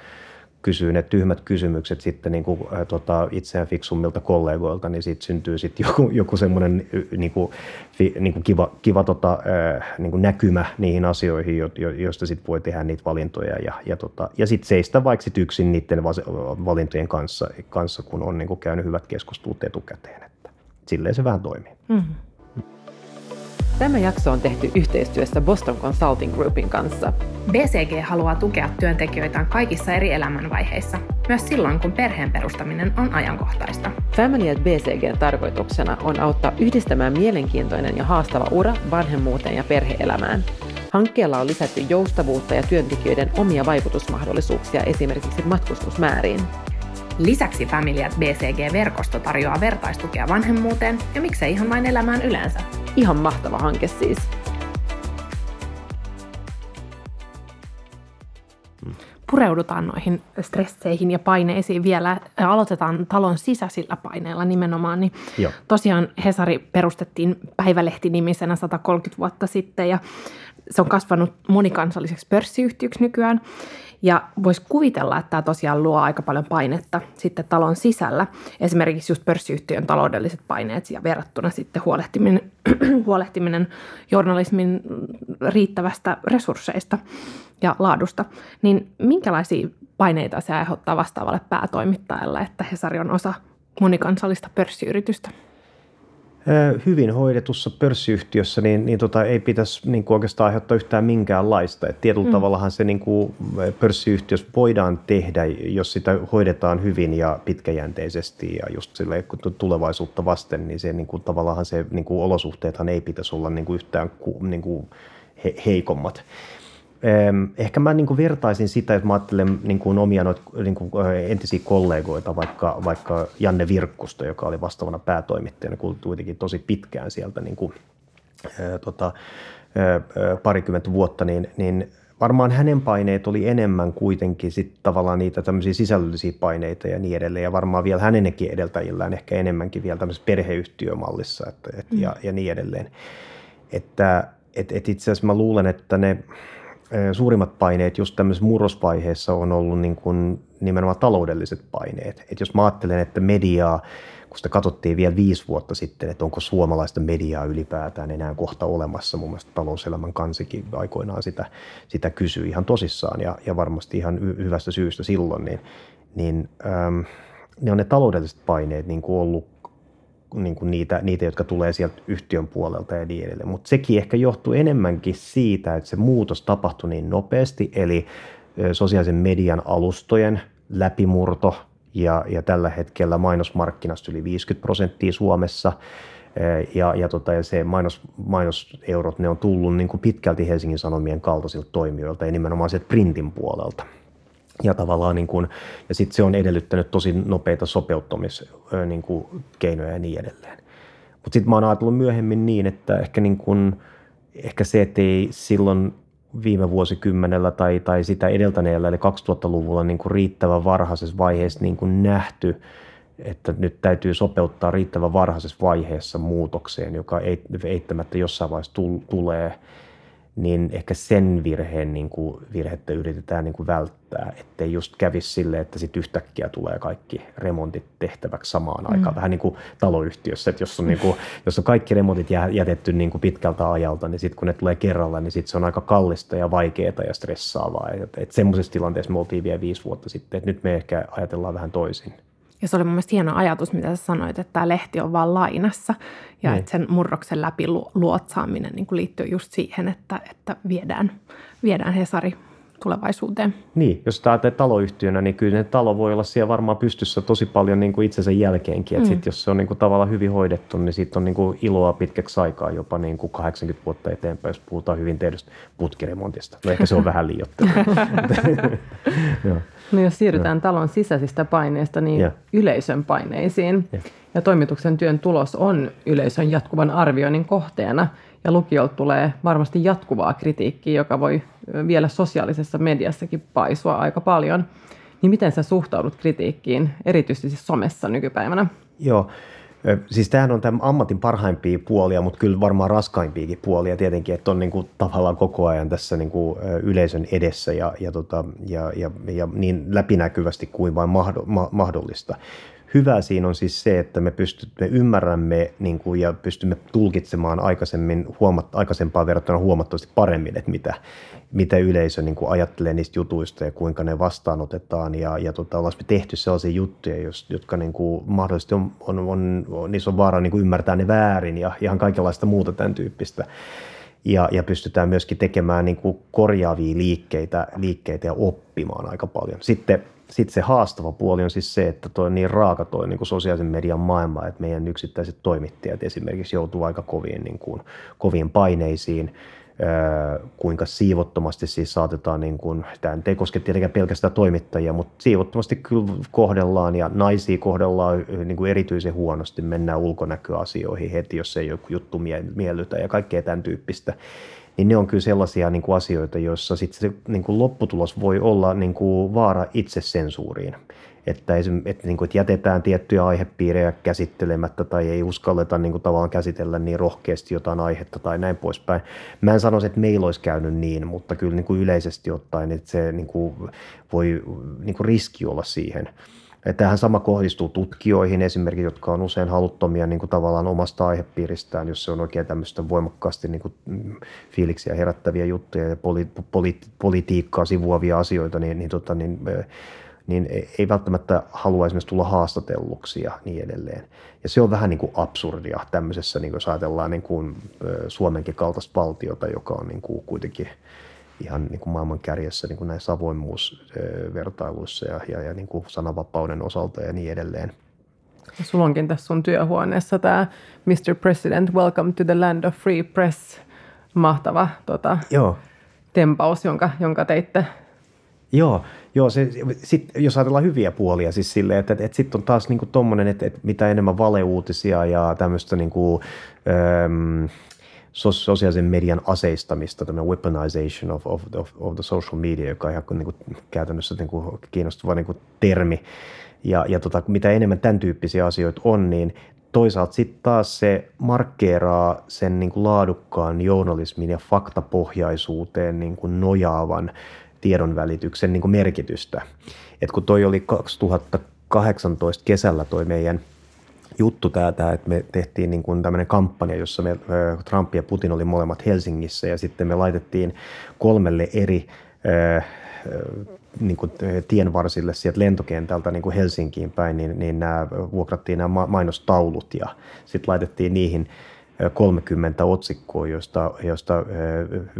kysyy ne tyhmät kysymykset sitten niin kuin, ä, tota, itseään fiksummilta kollegoilta, niin siitä syntyy sitten joku, joku semmoinen niin kuin, fi, niin kuin kiva, kiva tota, ä, niin kuin näkymä niihin asioihin, jo, jo, joista sitten voi tehdä niitä valintoja. Ja, ja, tota, ja sitten seistä vaikka sit yksin niiden valintojen kanssa, kanssa kun on niin kuin käynyt hyvät keskustelut etukäteen. Että silleen se vähän toimii. Mm-hmm. Tämä jakso on tehty yhteistyössä Boston Consulting Groupin kanssa. B C G haluaa tukea työntekijöitään kaikissa eri elämänvaiheissa, myös silloin kun perheen perustaminen on ajankohtaista. Family at B C G:n tarkoituksena on auttaa yhdistämään mielenkiintoinen ja haastava ura vanhemmuuteen ja perhe-elämään. Hankkeella on lisätty joustavuutta ja työntekijöiden omia vaikutusmahdollisuuksia esimerkiksi matkustusmääriin. Lisäksi Family at B C G-verkosto tarjoaa vertaistukea vanhemmuuteen ja miksei ihan vain elämään yleensä. Ihan mahtava hanke siis. Pureudutaan noihin stresseihin ja paineisiin vielä. Aloitetaan talon sisäisillä paineilla nimenomaan. Niin tosiaan Hesari perustettiin Päivälehti-nimisenä satakolmekymmentä vuotta sitten ja se on kasvanut monikansalliseksi pörssiyhtiöksi nykyään. Ja voisi kuvitella, että tämä tosiaan luo aika paljon painetta sitten talon sisällä. Esimerkiksi just pörssiyhtiön taloudelliset paineet ja verrattuna sitten huolehtiminen, huolehtiminen journalismin riittävästä resursseista ja laadusta. Niin minkälaisia paineita se aiheuttaa vastaavalle päätoimittajalle, että Hesari on osa monikansallista pörssiyritystä? Hyvin hoidetussa pörssiyhtiössä niin, niin tota, ei pitäisi niin kuin oikeastaan aiheuttaa yhtään minkäänlaista. Et tietyllä mm. tavallahan se niin kuin pörssiyhtiössä voidaan tehdä, jos sitä hoidetaan hyvin ja pitkäjänteisesti ja just sille, tulevaisuutta vasten, niin, se, niin kuin, tavallaan se niin kuin olosuhteethan ei pitäisi olla niin kuin yhtään niin kuin he, heikommat. Ehkä mä niin kuin vertaisin sitä, että mä ajattelen niin kuin omia noita, niin kuin entisiä kollegoita, vaikka, vaikka Janne Virkkusta, joka oli vastaavana päätoimittajana kuitenkin tosi pitkään sieltä niin kuin, ää, tota, ää, parikymmentä vuotta, niin, niin varmaan hänen paineet oli enemmän kuitenkin sit tavallaan niitä tämmöisiä sisällöllisiä paineita ja niin edelleen, ja varmaan vielä hänenkin edeltäjillään ehkä enemmänkin vielä tämmöisessä perheyhtiömallissa et, et, ja, ja niin edelleen. Että et, et itse asiassa mä luulen, että ne suurimmat paineet just tämmöisessä murrosvaiheessa on ollut niin kuin nimenomaan taloudelliset paineet. Et jos mä ajattelen, että mediaa, kun sitä katsottiin vielä viisi vuotta sitten, että onko suomalaista mediaa ylipäätään enää kohta olemassa, mun mielestä Talouselämän kansikin aikoinaan sitä, sitä kysyi ihan tosissaan ja, ja varmasti ihan y- hyvästä syystä silloin, niin, niin äm, ne on ne taloudelliset paineet niin kuin ollut niin kuin niitä, niitä, jotka tulee sieltä yhtiön puolelta ja niin edelleen. Mutta sekin ehkä johtuu enemmänkin siitä, että se muutos tapahtui niin nopeasti, eli sosiaalisen median alustojen läpimurto ja, ja tällä hetkellä mainosmarkkinasta yli viisikymmentä prosenttia Suomessa ja, ja, tota, ja se mainos, mainoseurot, ne on tullut niin kuin pitkälti Helsingin Sanomien kaltaisilta toimijoilta ja nimenomaan sieltä printin puolelta. Ja tavallaan niin kuin, ja sitten se on edellyttänyt tosi nopeita sopeuttamiskeinoja niin kuin, ja niin edelleen. Mutta sitten mä oon ajatellut myöhemmin niin, että ehkä, niin kuin, ehkä se, että ei silloin viime vuosikymmenellä tai, tai sitä edeltäneellä, eli kaksituhattaluvulla niin kuin riittävän varhaisessa vaiheessa niin kuin nähty, että nyt täytyy sopeuttaa riittävän varhaisessa vaiheessa muutokseen, joka eittämättä jossain vaiheessa tul- tulee. Niin ehkä sen virheen, niin kuin virhettä yritetään niin kuin välttää, ettei just kävisi silleen, että sit yhtäkkiä tulee kaikki remontit tehtäväksi samaan mm. aikaan. Vähän niin kuin taloyhtiössä, että jos on, niin kuin, jos on kaikki remontit jätetty niin kuin pitkältä ajalta, niin sitten kun ne tulee kerralla, niin sitten se on aika kallista ja vaikeaa ja stressaavaa. Että et semmoisessa tilanteessa me oltiin vielä viisi vuotta sitten, että nyt me ehkä ajatellaan vähän toisin. Ja se oli mun mielestä hieno ajatus, mitä sä sanoit, että tämä lehti on vaan lainassa ja että sen murroksen läpi luotsaaminen niin liittyy just siihen, että, että viedään, viedään Hesari tulevaisuuteen. Niin, jos tämä ajattelee taloyhtiönä, niin kyllä ne talo voi olla siellä varmaan pystyssä tosi paljon niin kuin itsensä jälkeenkin. Mm. Sitten jos se on niin kuin tavallaan hyvin hoidettu, niin siitä on niin kuin iloa pitkäksi aikaa jopa niin kuin kahdeksankymmentä vuotta eteenpäin, jos puhutaan hyvin tehdystä putkiremontista. No ehkä se on vähän liioittelua. No jos siirrytään no. talon sisäisistä paineista niin yeah. yleisön paineisiin. Yeah. Ja toimituksen työn tulos on yleisön jatkuvan arvioinnin kohteena. Ja lukijoilta tulee varmasti jatkuvaa kritiikkiä, joka voi vielä sosiaalisessa mediassakin paisua aika paljon. Niin miten sä suhtaudut kritiikkiin, erityisesti siis somessa nykypäivänä? Joo, siis tämähän on tämän ammatin parhaimpia puolia, mutta kyllä varmaan raskaimpiakin puolia tietenkin, että on niin kuin tavallaan koko ajan tässä niin kuin yleisön edessä ja, ja, tota, ja, ja, ja niin läpinäkyvästi kuin vain mahdollista. Hyvä siinä on siis se, että me pystymme ymmärrämme niin kuin, ja pystymme tulkitsemaan aikaisemmin huomat, aikaisempaan verrattuna huomattavasti paremmin, että mitä, mitä yleisö niin kuin ajattelee niistä jutuista ja kuinka ne vastaanotetaan. Ja, ja tota, ollaan me tehty sellaisia juttuja, jos, jotka niin kuin, mahdollisesti on, on, on, on, niissä on vaara niin kuin ymmärtää ne väärin ja ihan kaikenlaista muuta tämän tyyppistä. Ja, ja pystytään myöskin tekemään niin kuin korjaavia liikkeitä, liikkeitä ja oppimaan aika paljon. Sitten Sitten se haastava puoli on siis se, että tuo on niin raaka tuo niin sosiaalisen median maailma, että meidän yksittäiset toimittajat esimerkiksi joutuu aika koviin, niin kuin, koviin paineisiin, öö, kuinka siivottomasti siis saatetaan, niin kuin, tämä ei koske tietenkään pelkästään toimittajia, mutta siivottomasti kyllä kohdellaan ja naisia kohdellaan niin kuin erityisen huonosti, mennään ulkonäköasioihin heti, jos ei joku juttu miellytä ja kaikkea tämän tyyppistä. Niin ne on kyllä sellaisia niin kuin asioita, joissa sitten se niin kuin lopputulos voi olla niin kuin vaara itsesensuuriin. että, esim, että, niin kuin, että jätetään tiettyjä aihepiirejä käsittelemättä tai ei uskalleta niin kuin, tavallaan käsitellä niin rohkeasti jotain aihetta tai näin poispäin. Mä en sanoisi, että meillä olisi käynyt niin, mutta kyllä niin kuin yleisesti ottaen, että se niin kuin, voi niin kuin riski olla siihen. Tämähän sama kohdistuu tutkijoihin esimerkiksi, jotka on usein haluttomia niin kuin tavallaan omasta aihepiiristään, jos se on oikein tämmöistä voimakkaasti niin kuin fiiliksiä herättäviä juttuja ja poli, poli, politiikkaa sivuavia asioita, niin, niin, tota, niin, niin ei välttämättä halua esimerkiksi tulla haastatelluksi ja niin edelleen. Ja se on vähän niin kuin absurdia tämmöisessä, niin kuin jos ajatellaan niin kuin Suomenkin kaltaista valtiota, joka on niin kuin kuitenkin ihan niin kuin maailman kärjessä niin kuin näissä avoimuusvertailuissa ja, ja, ja niin kuin sananvapauden osalta ja niin edelleen. Sulla onkin tässä sun työhuoneessa tämä mister President, Welcome to the Land of Free Press, mahtava tota, joo. tempaus, jonka, jonka teitte. Joo, joo se, sit, jos ajatellaan hyviä puolia, siis silleen, että, että, että sitten on taas niin kuin tommonen, että, että mitä enemmän valeuutisia ja tämmöistä niin kuin, öö, sosiaalisen median aseistamista, tämmöinen weaponization of, of, of the social media, joka on ihan niin kuin, käytännössä niin kuin, kiinnostava niin kuin, termi. Ja, ja tota, mitä enemmän tämän tyyppisiä asioita on, niin toisaalta sitten taas se markkeeraa sen niin kuin, laadukkaan journalismin ja faktapohjaisuuteen niin kuin, nojaavan tiedonvälityksen niin kuin, merkitystä. Et kun toi oli kaksituhattakahdeksantoista kesällä toi meidän juttu täältä, että me tehtiin niin kuin tämmöinen kampanja, jossa me, Trump ja Putin oli molemmat Helsingissä ja sitten me laitettiin kolmelle eri äh, niin kuin tienvarsille sieltä lentokentältä niin kuin Helsinkiin päin, niin, niin nämä, vuokrattiin nämä mainostaulut ja sitten laitettiin niihin kolmekymmentä otsikkoa, joista, joista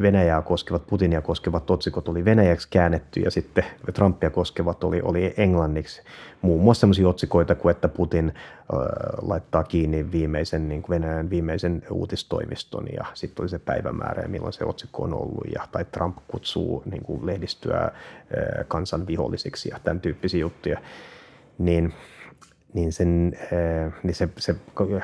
Venäjää koskevat, Putinia koskevat otsikot oli venäjäksi käännetty ja sitten Trumpia koskevat oli, oli englanniksi. Muun muassa sellaisia otsikoita kuin, että Putin äh, laittaa kiinni viimeisen, niin kuin Venäjän viimeisen uutistoimiston ja sitten oli se päivämäärä ja milloin se otsikko on ollut. Ja, tai Trump kutsuu niin kuin lehdistöä äh, kansan vihollisiksi ja tämän tyyppisiä juttuja. Niin, niin, sen, niin se, se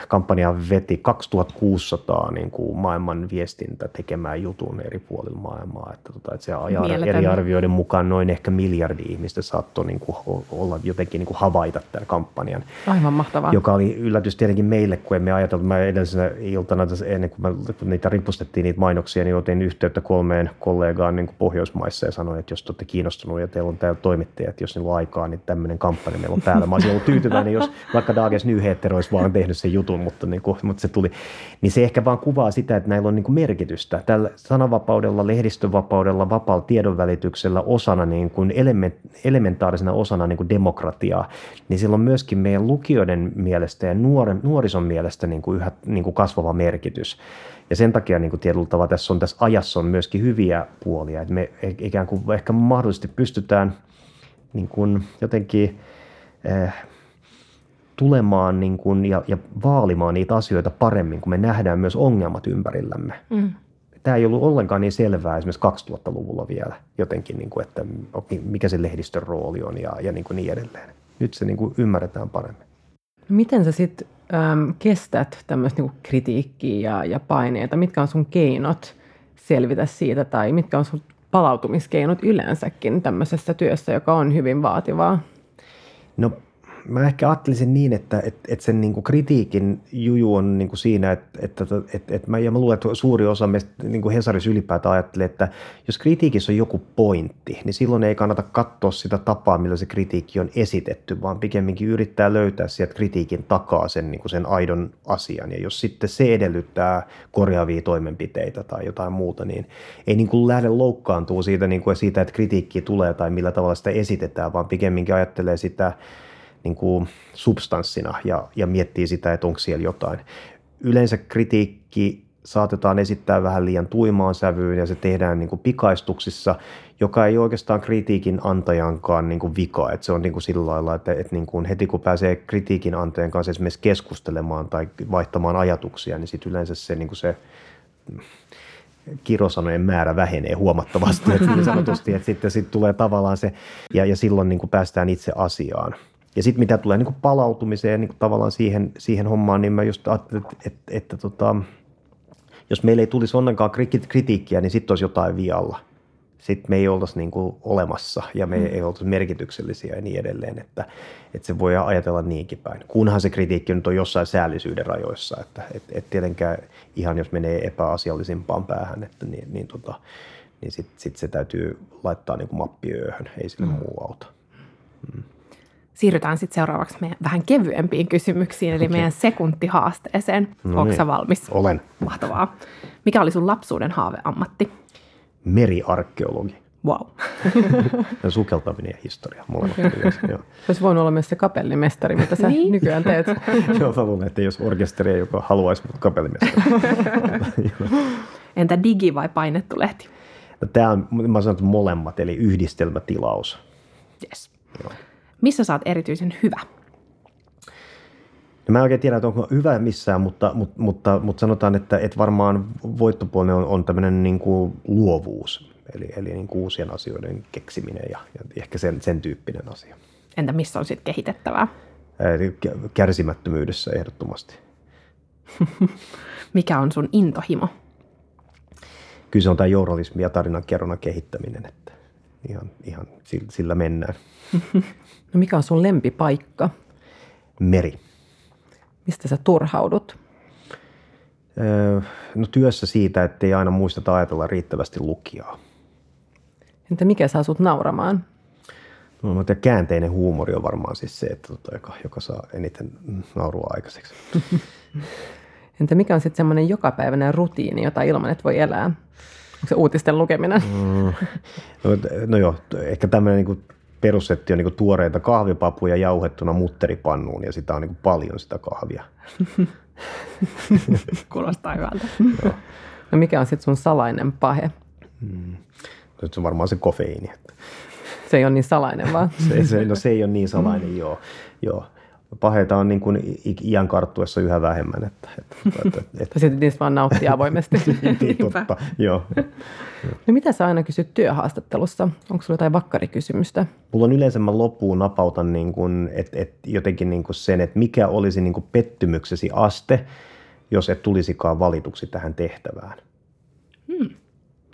kampanja veti kaksituhattakuusisataa niin kuin maailman viestintä tekemään jutun eri puolilla maailmaa. Että, tota, että se ajaa eri arvioiden mukaan noin ehkä miljardi ihmistä saattoi niin kuin olla jotenkin niin kuin havaita tämän kampanjan. Aivan mahtavaa. Joka oli yllätys tietenkin meille, kun emme ajateltu. Mä edellisenä iltana, ennen kuin, mä, kun niitä ripustettiin niitä mainoksia, niin otin yhteyttä kolmeen kollegaan niin kuin Pohjoismaissa ja sanoin, että jos te olette kiinnostuneet ja teillä on täällä toimittajat, että jos niillä on aikaa, niin tämmöinen kampanja meillä on täällä. Mä olisin ollut tyytyväinen, jos vaikka Dagens Nyheter olisi vaan tehnyt sen jutun, mutta, niin kuin, mutta se tuli. Niin se ehkä vaan kuvaa sitä, että näillä on niin kuin merkitystä. Tällä sananvapaudella, lehdistönvapaudella, vapaalla tiedonvälityksellä osana, niin kuin element, elementaarisena osana niin kuin demokratiaa, niin silloin myöskin meidän lukijoiden mielestä ja nuoren, nuorison mielestä niin kuin yhä niin kuin kasvava merkitys. Ja sen takia niin kuin tietyllä tavalla tässä, on, tässä ajassa on myöskin hyviä puolia. Että me ikään kuin ehkä mahdollisesti pystytään niin kuin jotenkin Eh, tulemaan niin kuin, ja, ja vaalimaan niitä asioita paremmin, kun me nähdään myös ongelmat ympärillämme. Mm. Tämä ei ollut ollenkaan niin selvää esimerkiksi kaksituhattaluvulla vielä jotenkin, niin kuin, että mikä se lehdistön rooli on ja, ja niin, kuin niin edelleen. Nyt se niin kuin ymmärretään paremmin. Miten sä sitten ähm, kestät tämmöistä niin kuin kritiikkiä ja, ja paineita? Mitkä on sun keinot selvitä siitä tai mitkä on sun palautumiskeinot yleensäkin tämmöisessä työssä, joka on hyvin vaativaa? No, mä ehkä ajattelisin niin, että, että, että sen niin kuin kritiikin juju on niin kuin siinä, että, että, että, että mä, ja mä luulen, että suuri osa meistä niin kuin Hesarissa ylipäätään ajattelee, että jos kritiikissä on joku pointti, niin silloin ei kannata katsoa sitä tapaa, millä se kritiikki on esitetty, vaan pikemminkin yrittää löytää sieltä kritiikin takaa sen, niin kuin sen aidon asian. Ja jos sitten se edellyttää korjaavia toimenpiteitä tai jotain muuta, niin ei niin kuin lähde loukkaantua siitä, niin kuin siitä, että kritiikki tulee tai millä tavalla sitä esitetään, vaan pikemminkin ajattelee sitä niin kuin substanssina ja, ja miettii sitä, että onko siellä jotain. Yleensä kritiikki saatetaan esittää vähän liian tuimaan sävyyn ja se tehdään niin kuin pikaistuksissa, joka ei oikeastaan kritiikin antajankaan niin kuin vika. Että se on niin kuin sillä lailla, että, että niin kuin heti kun pääsee kritiikin antajan kanssa esimerkiksi keskustelemaan tai vaihtamaan ajatuksia, niin sitten yleensä se, niin kuin se kirosanojen määrä vähenee huomattavasti. Että niin sanotusti, että sitten sit tulee tavallaan se ja, ja silloin niin kuin päästään itse asiaan. Ja sitten mitä tulee niin kuin palautumiseen niin kuin tavallaan siihen, siihen hommaan, niin mä just ajattelin, että, että, että tota, jos meillä ei tulisi onnekaan kritiikkiä, niin sitten olisi jotain vialla. sitten me ei oltaisi niin kuin olemassa ja me mm. ei oltaisi merkityksellisiä ja niin edelleen, että, että se voi ajatella niinkin päin. Kunhan se kritiikki nyt on jossain säällisyyden rajoissa, että et, et tietenkään ihan jos menee epäasiallisimpaan päähän, että niin, niin, tota, niin sitten sit se täytyy laittaa niin kuin mappiööhön, ei sille mm. muu auta. Mm. Siirrytään sitten seuraavaksi meidän vähän kevyempiin kysymyksiin, eli okay. meidän sekuntihaasteeseen. No Oletko niin. valmis? Olen. Mahtavaa. Mikä oli sun lapsuuden haaveammatti? Meriarkeologi. Wow. Sukeltaminen ja historia. Molemmat yleensä. Olisi voinut olla myös se kapellimestari, mitä sä niin? nykyään teet. Joo, mä luulen, että jos orkesteria, joka haluaisi mut kapellimestari. Entä digi vai painettu lehti? No, tämä on, mä sanon, molemmat, eli yhdistelmätilaus. Yes. Joo. Missä sä oot erityisen hyvä? No, mä en oikein tiedä, että onko hyvä missään, mutta, mutta, mutta, mutta sanotaan, että, että varmaan voittopuolinen on, on tämmöinen niin kuin luovuus, eli, eli niin kuin uusien asioiden keksiminen ja, ja ehkä sen, sen tyyppinen asia. Entä missä on sitten kehitettävää? Kärsimättömyydessä ehdottomasti. Mikä on sun intohimo? Kyllä se on tämä journalismi ja tarinankerronnan kehittäminen, että ihan, ihan sillä mennään. No, mikä on sun lempipaikka? Meri. Mistä sä turhaudut? Öö, no työssä siitä, ettei aina muisteta ajatella riittävästi lukijaa. Entä mikä saa sut nauramaan? No, mä tiedän, käänteinen huumori on varmaan siis se, että, joka, joka saa eniten naurua aikaiseksi. Entä mikä on sitten semmoinen jokapäiväinen rutiini, jota ilman et voi elää? Onko se uutisten lukeminen? Mm. No, no joo, ehkä tämmöinen niinku perussetti on niinku tuoreita kahvipapuja jauhettuna mutteripannuun ja sitä on niinku paljon sitä kahvia. Kuulostaa hyvältä. Joo. No, mikä on sitten sun salainen pahe? Mm. No, se on varmaan se kofeiini. Se ei ole niin salainen vaan. se, se, no se ei ole niin salainen, joo. joo. Paheita on niin kuin iän karttuessa yhä vähemmän. Että, että, että, että. Sitten niistä vaan nauttia avoimesti. Totta, joo. No, mitä sä aina kysyt työhaastattelussa? Onko sulla jotain vakkarikysymystä? Mulla on yleensä, mä loppuun napautan niin kuin, et, et jotenkin niin kuin sen, että mikä olisi niin kuin pettymyksesi aste, jos et tulisikaan valituksi tähän tehtävään. Hmm.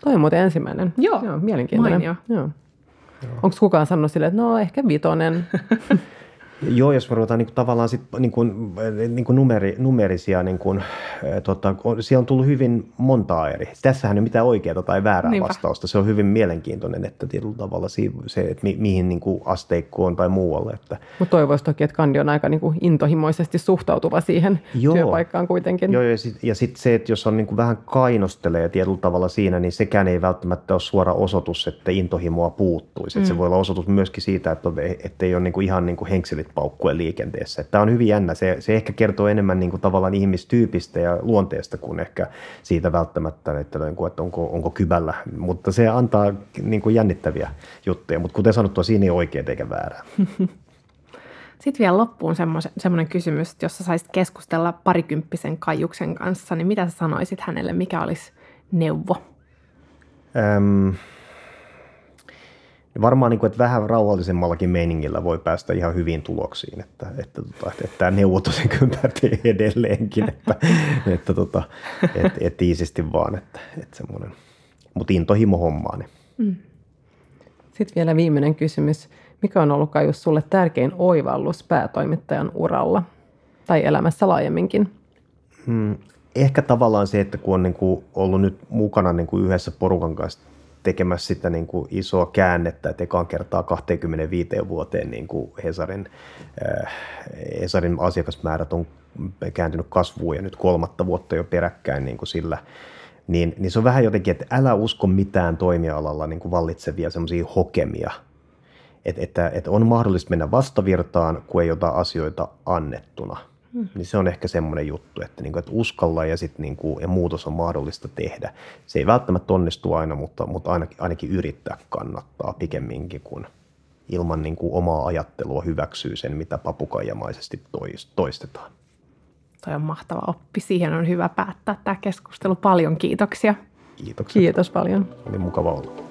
Toi on muuten ensimmäinen. Joo, joo, mielenkiintoinen. Mainio. Joo. Onko kukaan sanonut silleen, että no ehkä vitonen? Joo, jos me ruvetaan niin kuin, tavallaan sit, niin kuin, niin kuin numeri, numerisia, niin kuin, tota, siellä on tullut hyvin montaa eri. Tässähän ei ole mitään oikeaa tai väärää Niinpä. vastausta. Se on hyvin mielenkiintoinen, että tietyllä tavalla se, että mi, mihin niin kuin asteikkoon tai muualle. Mutta toivoisi toki, että Kandi on aika niin kuin intohimoisesti suhtautuva siihen joo. työpaikkaan kuitenkin. Joo, ja sitten sit se, että jos on niin kuin vähän kainostelee tietyllä tavalla siinä, niin sekään ei välttämättä ole suora osoitus, että intohimoa puuttuisi. Mm. Et se voi olla osoitus myöskin siitä, että ei ole niin kuin ihan niin kuin henkselit paukkujen liikenteessä. Tämä on hyvin jännä. Se, se ehkä kertoo enemmän niin kuin tavallaan ihmistyypistä ja luonteesta kuin ehkä siitä välttämättä, että onko, onko kybällä. Mutta se antaa niin kuin jännittäviä juttuja. Mutta kuten sanottua, siinä ei ole oikein eikä väärää. Sitten vielä loppuun semmoinen kysymys, jos sä saisit keskustella parikymppisen Kaiuksen kanssa, niin mitä sä sanoisit hänelle? Mikä olisi neuvo? Öm. Varmaan, että vähän rauhallisemmallakin meiningillä voi päästä ihan hyviin tuloksiin, että, että, että, että tämä neuvotosen kyllä pätee edelleenkin, että, että, että, että, että iisisti vaan, että, että semmoinen, mutta intohimo hommaani. Mm. Sitten vielä viimeinen kysymys. Mikä on ollut Kaius sulle tärkein oivallus päätoimittajan uralla tai elämässä laajemminkin? Hmm. Ehkä tavallaan se, että kun on niin kuin ollut nyt mukana niin kuin yhdessä porukan kanssa, tekemässä sitä niin kuin isoa käännettä, että ekaan kertaa kaksikymmentäviisi vuoteen niin kuin Hesarin, Hesarin asiakasmäärät on kääntynyt kasvuun ja nyt kolmatta vuotta jo peräkkäin niin kuin sillä. Niin, niin se on vähän jotenkin, että älä usko mitään toimialalla niin kuin vallitsevia semmoisia hokemia. Että et, et on mahdollista mennä vastavirtaan, kun ei ota asioita annettuna. Hmm. Niin se on ehkä semmoinen juttu, että, niinku, että uskalla ja, sit niinku, ja muutos on mahdollista tehdä. Se ei välttämättä onnistu aina, mutta, mutta ainakin, ainakin yrittää kannattaa pikemminkin, kun ilman niinku, omaa ajattelua hyväksyy sen, mitä papukaijamaisesti toistetaan. Toi on mahtava oppi. Siihen on hyvä päättää tämä keskustelu. Paljon kiitoksia. Kiitoksia. Kiitos paljon. Oli mukava olla.